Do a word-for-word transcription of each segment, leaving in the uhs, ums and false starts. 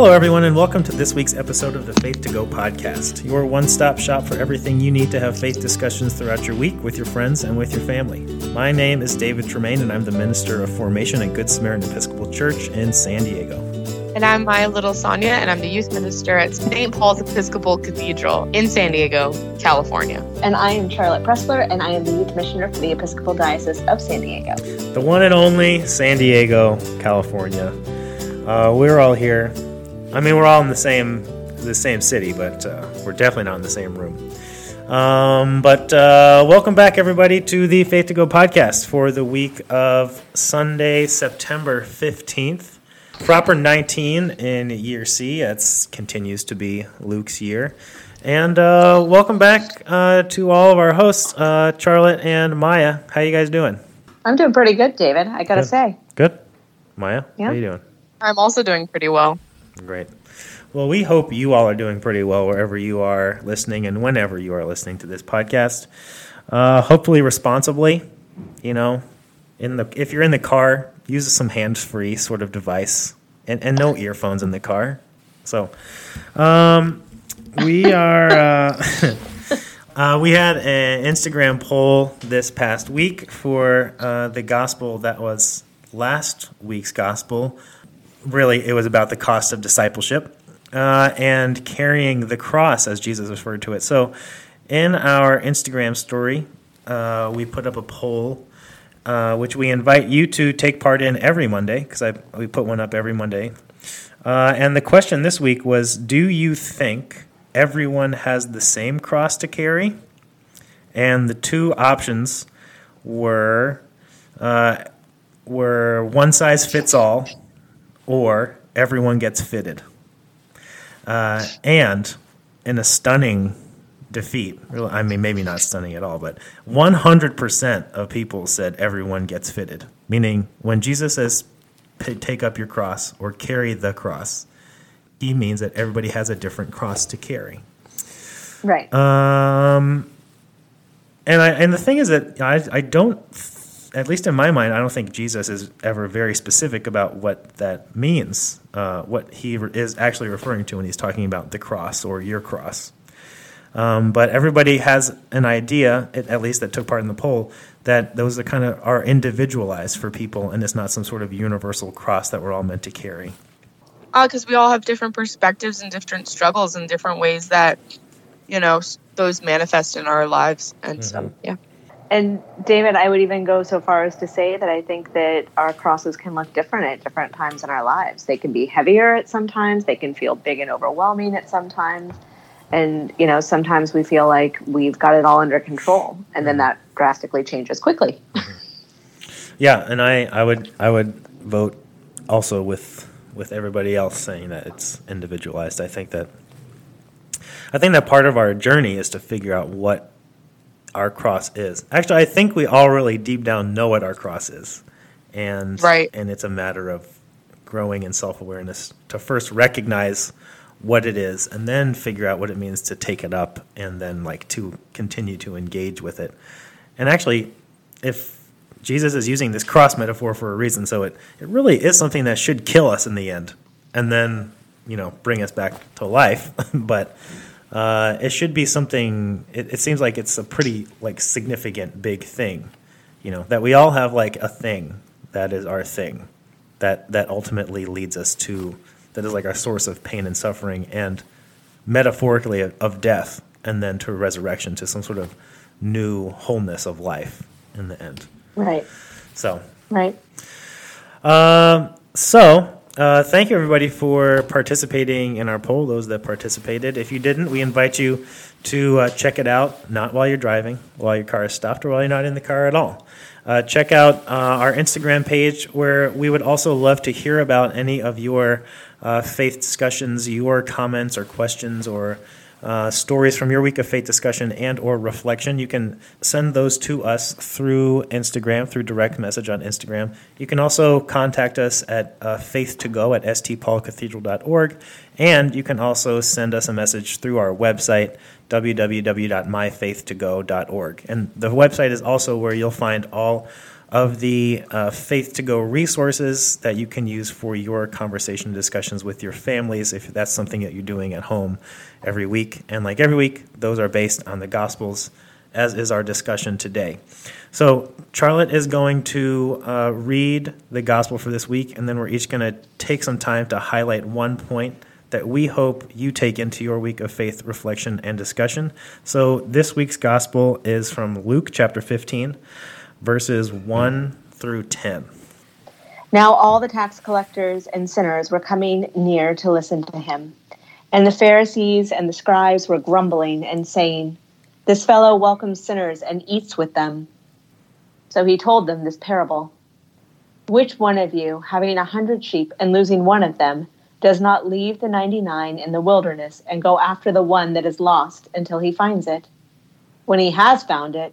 Hello, everyone, and welcome to this week's episode of the Faith to Go podcast, your one-stop shop for everything you need to have faith discussions throughout your week with your friends and with your family. My name is David Tremaine, and I'm the Minister of Formation at Good Samaritan Episcopal Church in San Diego. And I'm Maya Little Sonia, and I'm the Youth Minister at Saint Paul's Episcopal Cathedral in San Diego, California. And I am Charlotte Pressler, and I am the Youth Missioner for the Episcopal Diocese of San Diego. The one and only San Diego, California. Uh, we're all here. I mean, we're all in the same the same city, but uh, we're definitely not in the same room. Um, but uh, welcome back, everybody, to the Faith to Go podcast for the week of Sunday, September fifteenth. Proper nineteen in year C. That continues to be Luke's year. And uh, welcome back uh, to all of our hosts, uh, Charlotte and Maya. How you guys doing? I'm doing pretty good, David, I got to say. Good. Maya, yeah. How you doing? I'm also doing pretty well. Great. Well, we hope you all are doing pretty well wherever you are listening and whenever you are listening to this podcast. Uh, hopefully responsibly, you know, in the if you're in the car, use some hands-free sort of device and, and no earphones in the car. So um, we are uh, uh, we had an Instagram poll this past week for uh, the gospel that was last week's gospel. Really, it was about the cost of discipleship uh, and carrying the cross, as Jesus referred to it. So in our Instagram story, uh, we put up a poll, uh, which we invite you to take part in every Monday, because I we put one up every Monday. Uh, and the question this week was, do you think everyone has the same cross to carry? And the two options were uh, were one size fits all, or everyone gets fitted. Uh, and in a stunning defeat, I mean, maybe not stunning at all, but one hundred percent of people said everyone gets fitted, meaning when Jesus says, take up your cross or carry the cross, he means that everybody has a different cross to carry. Right. Um, and I, and the thing is that I, I don't at least in my mind, I don't think Jesus is ever very specific about what that means, uh, what he re- is actually referring to when he's talking about the cross or your cross. Um, but everybody has an idea, at least that took part in the poll, that those are kind of are individualized for people, and it's not some sort of universal cross that we're all meant to carry. Because uh, we all have different perspectives and different struggles and different ways that, you know, those manifest in our lives. And mm-hmm. so, yeah. And, David, I would even go so far as to say that I think that our crosses can look different at different times in our lives. They can be heavier at some times. They can feel big and overwhelming at some times. And, you know, sometimes we feel like we've got it all under control, and then that drastically changes quickly. Yeah, and I, I would I would vote also with with everybody else saying that it's individualized. I think that I think that part of our journey is to figure out what our cross is. Actually, I think we all really deep down know what our cross is. And right. and it's a matter of growing in self-awareness to first recognize what it is and then figure out what it means to take it up and then like to continue to engage with it. And actually, if Jesus is using this cross metaphor for a reason, so it, it really is something that should kill us in the end and then, you know, bring us back to life. But Uh, it should be something, it, it seems like it's a pretty, like, significant big thing, you know, that we all have, like, a thing that is our thing that, that ultimately leads us to, that is, like, our source of pain and suffering and metaphorically of, of death and then to resurrection, to some sort of new wholeness of life in the end. Right. So. Right. Um, so. Uh, thank you, everybody, for participating in our poll, those that participated. If you didn't, we invite you to uh, check it out, not while you're driving, while your car is stopped, or while you're not in the car at all. Uh, check out uh, our Instagram page, where we would also love to hear about any of your uh, faith discussions, your comments or questions or uh, stories from your week of faith discussion and or reflection. You can send those to us through Instagram, through direct message on Instagram. You can also contact us at uh, faith to go at s t paul cathedral dot org, and you can also send us a message through our website, w w w dot my faith to go dot org. And the website is also where you'll find all of the uh, Faith to Go resources that you can use for your conversation discussions with your families if that's something that you're doing at home every week. And like every week, those are based on the Gospels, as is our discussion today. So Charlotte is going to uh, read the Gospel for this week, and then we're each going to take some time to highlight one point that we hope you take into your week of faith reflection and discussion. So this week's Gospel is from Luke chapter fifteen, verses one through ten. Now all the tax collectors and sinners were coming near to listen to him. And the Pharisees and the scribes were grumbling and saying, "This fellow welcomes sinners and eats with them." So he told them this parable. "Which one of you, having a hundred sheep and losing one of them, does not leave the ninety-nine in the wilderness and go after the one that is lost until he finds it? When he has found it,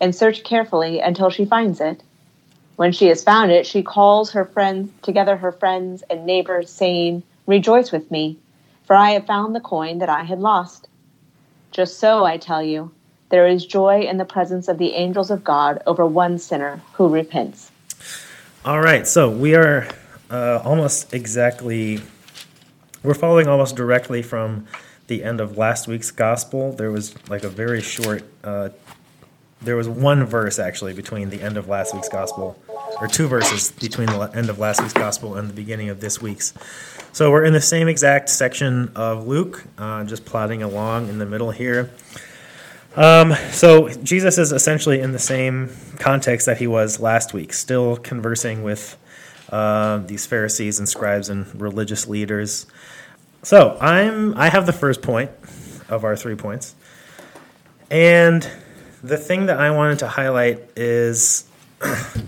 and search carefully until she finds it? When she has found it, she calls her friends together her friends and neighbors, saying, 'Rejoice with me, for I have found the coin that I had lost.' Just so, I tell you, there is joy in the presence of the angels of God over one sinner who repents." All right, so we are uh, almost exactly, we're following almost directly from the end of last week's Gospel. There was like a very short uh There was one verse, actually, between the end of last week's Gospel, or two verses between the end of last week's Gospel and the beginning of this week's. So we're in the same exact section of Luke, uh, just plodding along in the middle here. Um, so Jesus is essentially in the same context that he was last week, still conversing with uh, these Pharisees and scribes and religious leaders. So I'm I have the first point of our three points, and the thing that I wanted to highlight is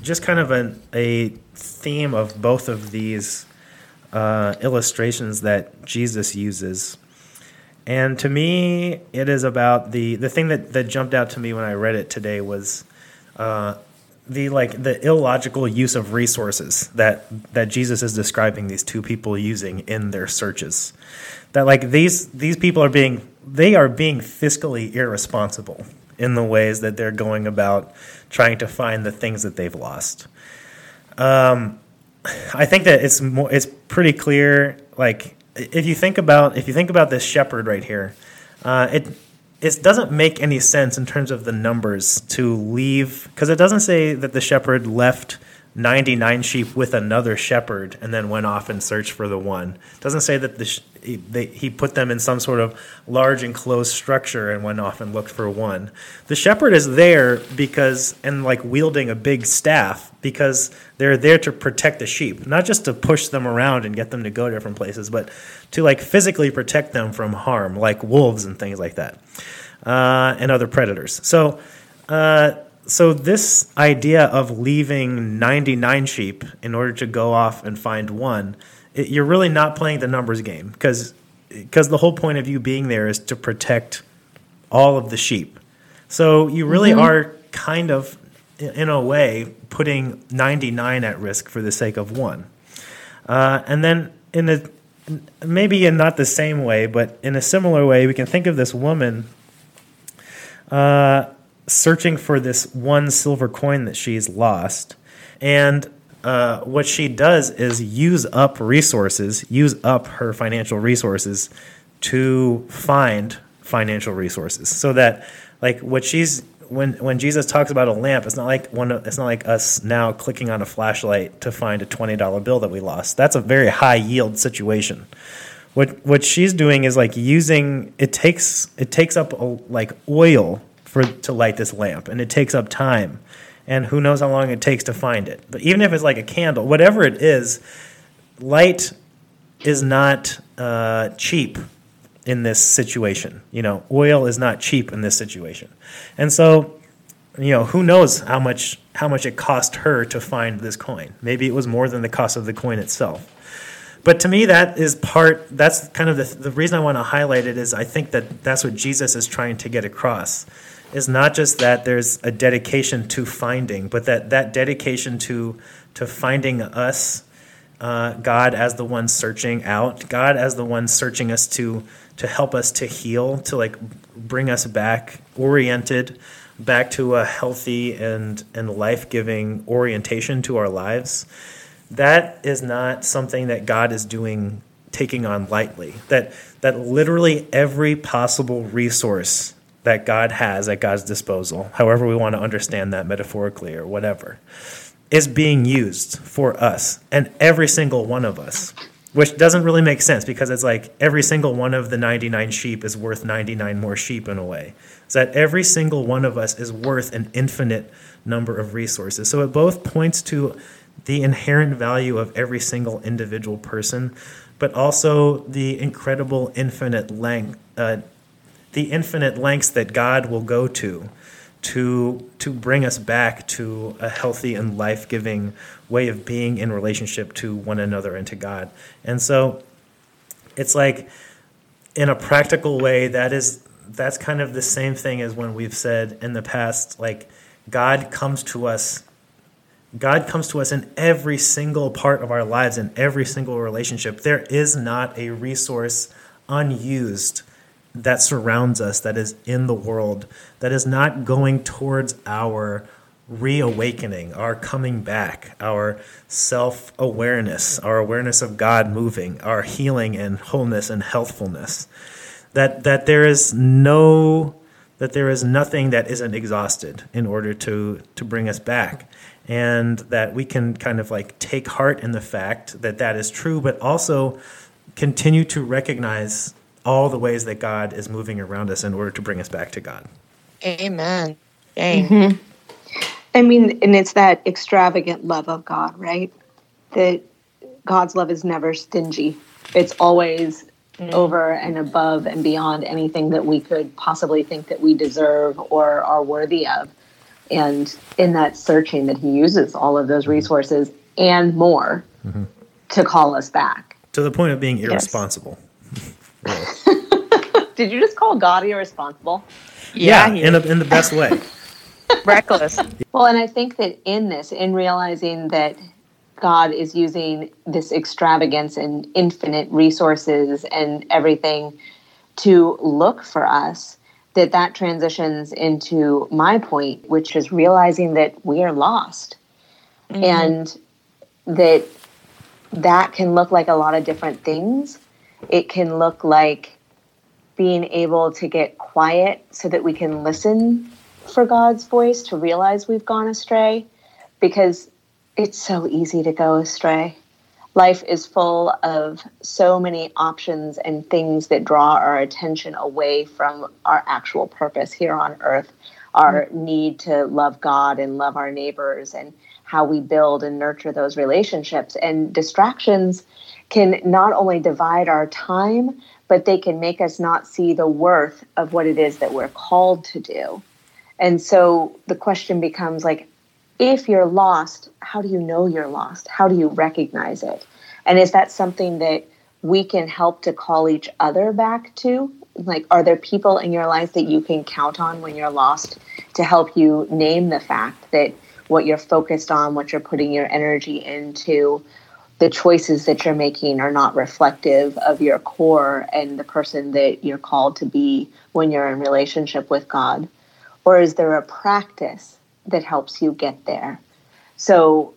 just kind of an, a theme of both of these uh, illustrations that Jesus uses. And to me, it is about the, the thing that, that jumped out to me when I read it today was uh, the like the illogical use of resources that, that Jesus is describing these two people using in their searches. That like these these people are being they are being fiscally irresponsible in the ways that they're going about trying to find the things that they've lost. Um, I think that it's more, it's pretty clear. Like if you think about if you think about this shepherd right here, uh, it it doesn't make any sense in terms of the numbers to leave, because it doesn't say that the shepherd left ninety-nine sheep with another shepherd and then went off and searched for the one. It doesn't say that the sh- he, they, he put them in some sort of large enclosed structure and went off and looked for one. The shepherd is there because, and like wielding a big staff, because they're there to protect the sheep, not just to push them around and get them to go different places, but to like physically protect them from harm, like wolves and things like that, uh, and other predators. So, uh, So this idea of leaving ninety-nine sheep in order to go off and find one, it, you're really not playing the numbers game, because because the whole point of you being there is to protect all of the sheep. So you really mm-hmm. are kind of, in a way, putting ninety-nine at risk for the sake of one. Uh, and then in a, maybe in not the same way, but in a similar way, we can think of this woman uh, searching for this one silver coin that she's lost. And uh, what she does is use up resources, use up her financial resources to find financial resources. So that like what she's when when Jesus talks about a lamp, it's not like one it's not like us now clicking on a flashlight to find a twenty dollar bill that we lost. That's a very high yield situation. What what she's doing is like using it takes it takes up a, like oil for to light this lamp, and it takes up time, and who knows how long it takes to find it. But even if it's like a candle, whatever it is, light is not uh, cheap in this situation. You know, oil is not cheap in this situation, and so you know who knows how much how much it cost her to find this coin. Maybe it was more than the cost of the coin itself. But to me, that is part, that's kind of the, the reason I want to highlight it is I think that that's what Jesus is trying to get across. It's not just that there's a dedication to finding, but that, that dedication to to finding us, uh, God as the one searching out, God as the one searching us to to help us to heal, to like bring us back oriented, back to a healthy and, and life-giving orientation to our lives. That is not something that God is doing, taking on lightly. That that literally every possible resource that God has at God's disposal, however we want to understand that metaphorically or whatever, is being used for us and every single one of us, which doesn't really make sense because it's like every single one of the ninety-nine sheep is worth ninety-nine more sheep in a way. It's that every single one of us is worth an infinite number of resources. So it both points to the inherent value of every single individual person, but also the incredible infinite length, uh, the infinite lengths that God will go to, to to bring us back to a healthy and life-giving way of being in relationship to one another and to God. And so it's like in a practical way, that is that's kind of the same thing as when we've said in the past, like God comes to us God comes to us in every single part of our lives, in every single relationship. There is not a resource unused that surrounds us, that is in the world, that is not going towards our reawakening, our coming back, our self-awareness, our awareness of God moving, our healing and wholeness and healthfulness. That that there is no that there is nothing that isn't exhausted in order to, to bring us back. And that we can kind of like take heart in the fact that that is true, but also continue to recognize all the ways that God is moving around us in order to bring us back to God. Amen. Amen. Mm-hmm. I mean, and it's that extravagant love of God, right? That God's love is never stingy. It's always mm-hmm. over and above and beyond anything that we could possibly think that we deserve or are worthy of. And in that searching that he uses all of those resources and more mm-hmm. to call us back. To the point of being irresponsible. Yes. Did you just call God irresponsible? Yeah, yeah in, a, in the best way. Reckless. Well, and I think that in this, in realizing that God is using this extravagance and infinite resources and everything to look for us, that that transitions into my point, which is realizing that we are lost mm-hmm. and that that can look like a lot of different things. It can look like being able to get quiet so that we can listen for God's voice to realize we've gone astray, because it's so easy to go astray. Life is full of so many options and things that draw our attention away from our actual purpose here on earth, our mm-hmm. need to love God and love our neighbors and how we build and nurture those relationships. And distractions can not only divide our time, but they can make us not see the worth of what it is that we're called to do. And so the question becomes like, if you're lost, how do you know you're lost? How do you recognize it? And is that something that we can help to call each other back to? Like, are there people in your life that you can count on when you're lost to help you name the fact that what you're focused on, what you're putting your energy into, the choices that you're making are not reflective of your core and the person that you're called to be when you're in relationship with God? Or is there a practice that helps you get there? So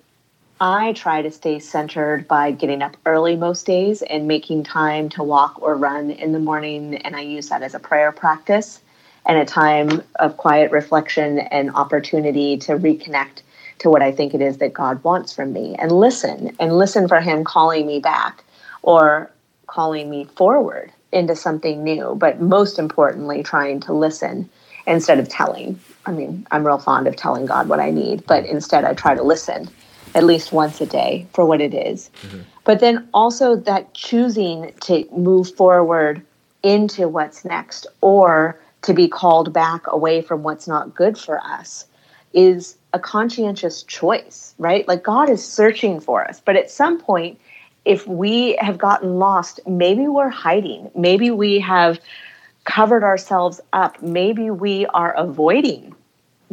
I try to stay centered by getting up early most days and making time to walk or run in the morning. And I use that as a prayer practice and a time of quiet reflection and opportunity to reconnect to what I think it is that God wants from me and listen and listen for him calling me back or calling me forward into something new. But most importantly, trying to listen instead of telling. I mean, I'm real fond of telling God what I need, but instead I try to listen at least once a day for what it is. Mm-hmm. But then also that choosing to move forward into what's next or to be called back away from what's not good for us is a conscientious choice, right? Like God is searching for us. But at some point, if we have gotten lost, maybe we're hiding. Maybe we have covered ourselves up. Maybe we are avoiding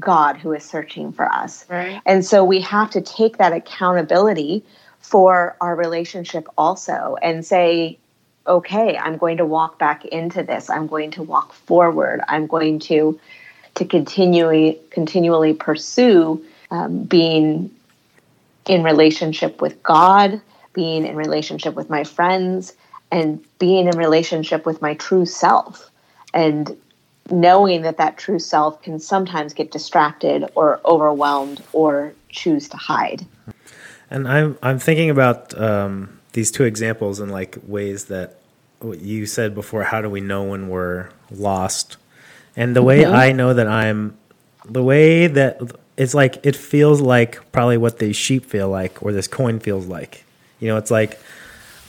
God who is searching for us. Right. And so we have to take that accountability for our relationship also and say, okay, I'm going to walk back into this. I'm going to walk forward. I'm going to to continually, continually pursue um, being in relationship with God, being in relationship with my friends, and being in relationship with my true self, and knowing that that true self can sometimes get distracted or overwhelmed or choose to hide. And I'm I'm thinking about um, these two examples in like ways that what you said before. How do we know when we're lost? And the way mm-hmm. I know that I'm, the way that it's like it feels like probably what these sheep feel like or this coin feels like. You know, it's like,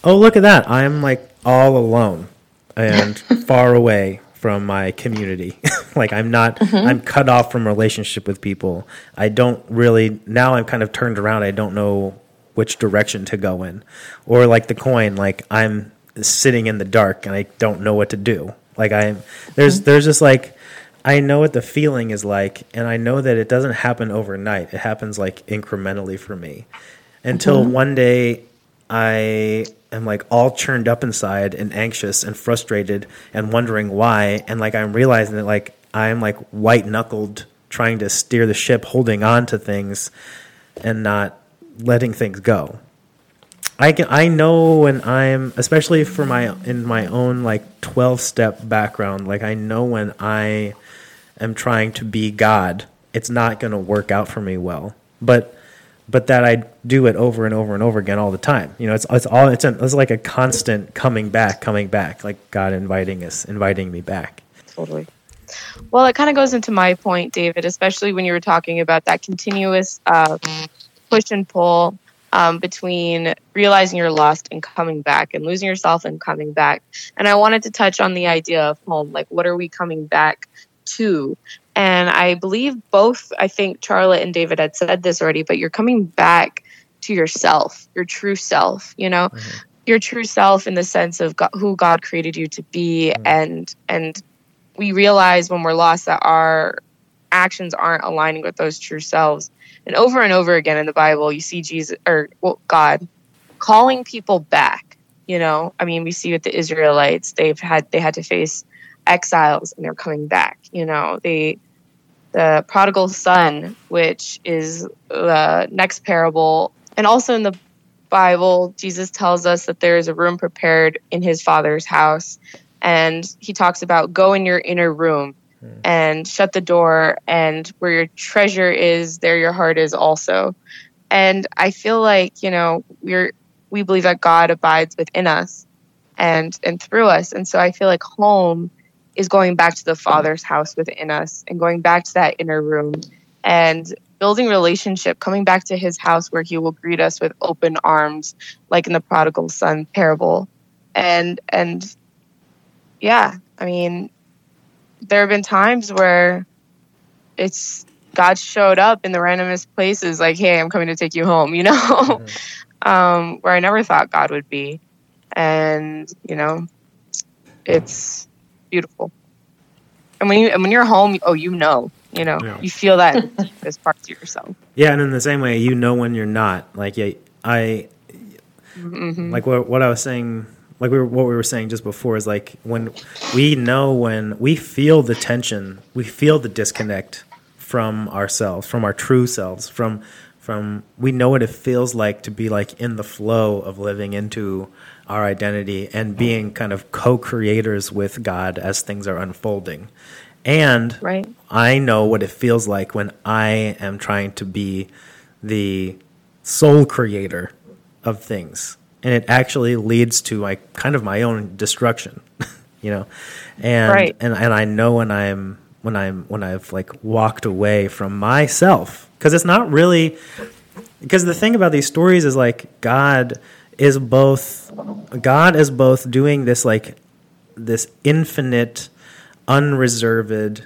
oh, look at that! I'm like all alone and far away from my community. Like I'm not, mm-hmm. I'm cut off from relationship with people. I don't really, now I'm kind of turned around. I don't know which direction to go in. Or like the coin, like I'm sitting in the dark and I don't know what to do. Like I'm, there's, mm-hmm. there's just like, I know what the feeling is like, and I know that it doesn't happen overnight. It happens like incrementally for me until mm-hmm. one day I am like all churned up inside and anxious and frustrated and wondering why. And like, I'm realizing that like, I'm like white knuckled trying to steer the ship, holding on to things and not letting things go. I can, I know when I'm, especially for my, in my own like twelve step background, like I know when I am trying to be God, it's not going to work out for me well, but but that I do it over and over and over again all the time. You know, it's it's all it's, an, it's like a constant coming back, coming back, like God inviting us, inviting me back. Totally. Well, it kind of goes into my point, David, especially when you were talking about that continuous uh, push and pull um, between realizing you're lost and coming back and losing yourself and coming back. And I wanted to touch on the idea of home, like what are we coming back to? And I believe both, I think Charlotte and David had said this already, but you're coming back to yourself, your true self, you know, mm-hmm. your true self in the sense of God, who God created you to be. Mm-hmm. And and we realize when we're lost that our actions aren't aligning with those true selves. And over and over again in the Bible, you see Jesus or well, God calling people back. You know, I mean, we see with the Israelites, they've had they had to face exiles and they're coming back. You know, they the prodigal son, which is the next parable, and also in the Bible, Jesus tells us that there is a room prepared in his Father's house, and he talks about go in your inner room mm. and shut the door, and where your treasure is, there your heart is also. And I feel like, you know, we're we believe that God abides within us and and through us, and so I feel like home is going back to the Father's house within us and going back to that inner room and building relationship, coming back to his house where he will greet us with open arms, like in the prodigal son parable. And, and yeah, I mean, there have been times where it's God showed up in the randomest places, like, hey, I'm coming to take you home, you know, mm-hmm. um, where I never thought God would be. And, you know, it's beautiful. And when you and when you're home, oh, you know, you know, yeah. you feel that as part of yourself. Yeah, and in the same way, you know when you're not. Like yeah, I, mm-hmm. like what what I was saying, like we were, what we were saying just before is like when we know when we feel the tension, we feel the disconnect from ourselves, from our true selves, from from we know what it feels like to be like in the flow of living into our identity and being kind of co-creators with God as things are unfolding. And right. I know what it feels like when I am trying to be the sole creator of things. And it actually leads to my kind of my own destruction, you know? And, right. and, and I know when I'm, when I'm, when I've like walked away from myself, because it's not really, because the thing about these stories is like God is both God is both doing this like this infinite, unreserved,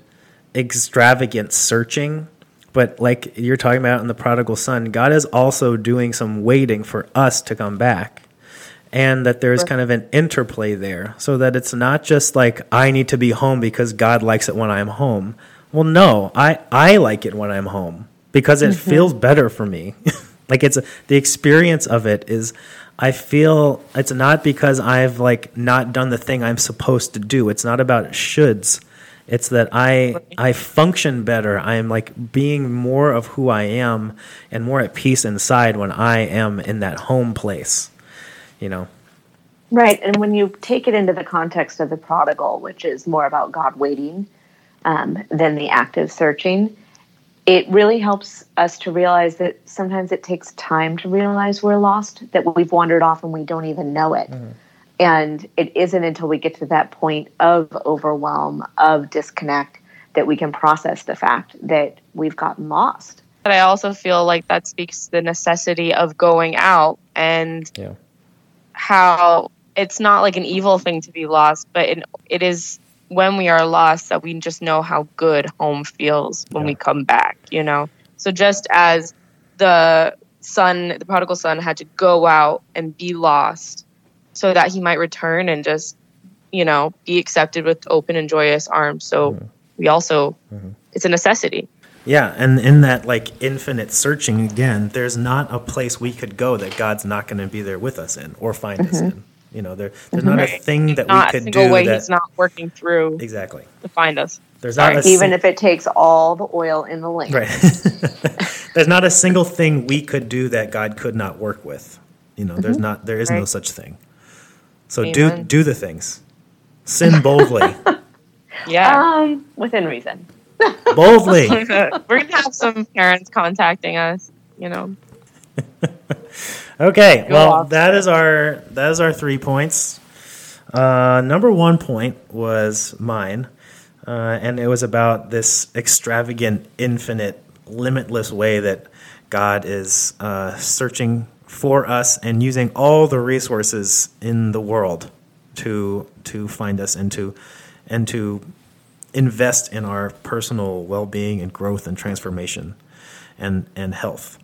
extravagant searching But like you're talking about in the prodigal son, God is also doing some waiting for us to come back. And that there's kind of an interplay there, so that it's not just like, I need to be home because God likes it when I'm home. Well, no, I, I like it when I'm home because it mm-hmm. feels better for me. Like it's a, the experience of it is, I feel it's not because I've like not done the thing I'm supposed to do. It's not about shoulds. It's that I I function better. I am like being more of who I am and more at peace inside when I am in that home place. You know, right. And when you take it into the context of the prodigal, which is more about God waiting um, than the active searching, it really helps us to realize that sometimes it takes time to realize we're lost, that we've wandered off and we don't even know it. Mm-hmm. And it isn't until we get to that point of overwhelm, of disconnect, that we can process the fact that we've gotten lost. But I also feel like that speaks to the necessity of going out and... Yeah. How it's not like an evil thing to be lost, but it, it is when we are lost that we just know how good home feels when yeah. we come back, you know? So just as the son, the prodigal son had to go out and be lost so that he might return and just, you know, be accepted with open and joyous arms. So mm-hmm. we also, mm-hmm. it's a necessity. Yeah, and in that, like, infinite searching, again, there's not a place we could go that God's not going to be there with us in or find mm-hmm. us in. You know, there, there's mm-hmm. not a thing that not we could do. Not a single way that, he's not working through exactly. to find us. There's Sorry. Not a Even si- if it takes all the oil in the lamp. Right. There's not a single thing we could do that God could not work with. You know, there's mm-hmm. not, there is right. no such thing. So Amen. do do the things. Sin boldly. yeah. Um, within reason. Boldly. We're going to have some parents contacting us, you know. Okay. Go well, off. that is our that is our three points. Uh, number one point was mine, uh, and it was about this extravagant, infinite, limitless way that God is uh, searching for us and using all the resources in the world to to find us and to and to invest in our personal well-being and growth and transformation and, and health.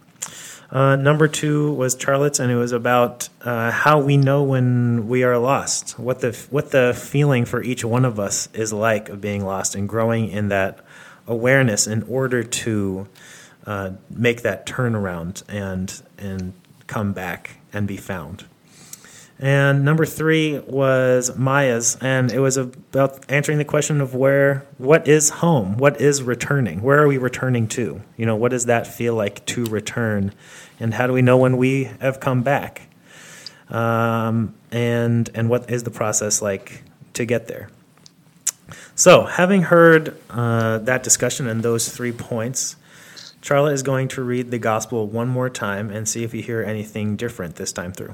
Uh, number two was Charlotte's, and it was about uh, how we know when we are lost, what the what the feeling for each one of us is like of being lost and growing in that awareness in order to uh, make that turnaround and and come back and be found. And number three was Maya's, and it was about answering the question of where, what is home? What is returning? Where are we returning to? You know, what does that feel like to return? And how do we know when we have come back? Um, and and what is the process like to get there? So having heard uh, that discussion and those three points, Charlotte is going to read the gospel one more time and see if you hear anything different this time through.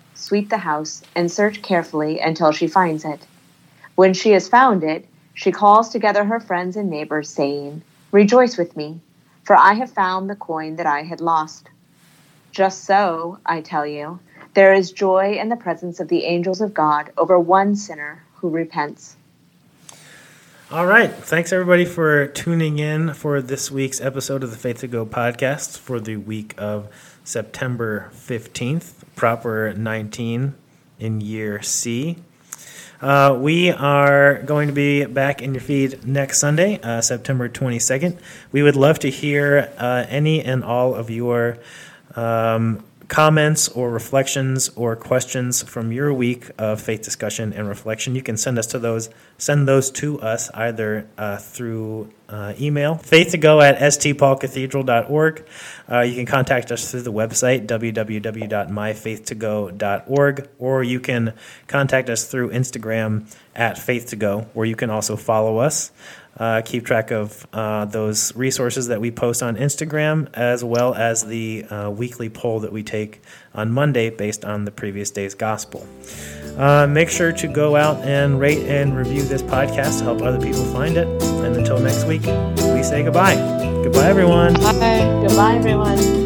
sweep the house, and search carefully until she finds it? When she has found it, she calls together her friends and neighbors, saying, 'Rejoice with me, for I have found the coin that I had lost.' Just so, I tell you, there is joy in the presence of the angels of God over one sinner who repents." All right. Thanks, everybody, for tuning in for this week's episode of the Faith to Go podcast for the week of September fifteenth, proper nineteen in year C. Uh, we are going to be back in your feed next Sunday, uh, September twenty-second. We would love to hear uh, any and all of your um, comments or reflections or questions from your week of faith discussion and reflection, you can send us to those. Send those to us either uh, through uh, email, faith to go at s t paul cathedral dot org. Uh, you can contact us through the website, w w w dot my faith to go dot org, or you can contact us through Instagram at faith to go, where you can also follow us. Uh, keep track of uh, those resources that we post on Instagram, as well as the uh, weekly poll that we take on Monday based on the previous day's gospel. Uh, make sure to go out and rate and review this podcast to help other people find it. And until next week, we say goodbye. Goodbye, everyone. Bye. Goodbye, everyone.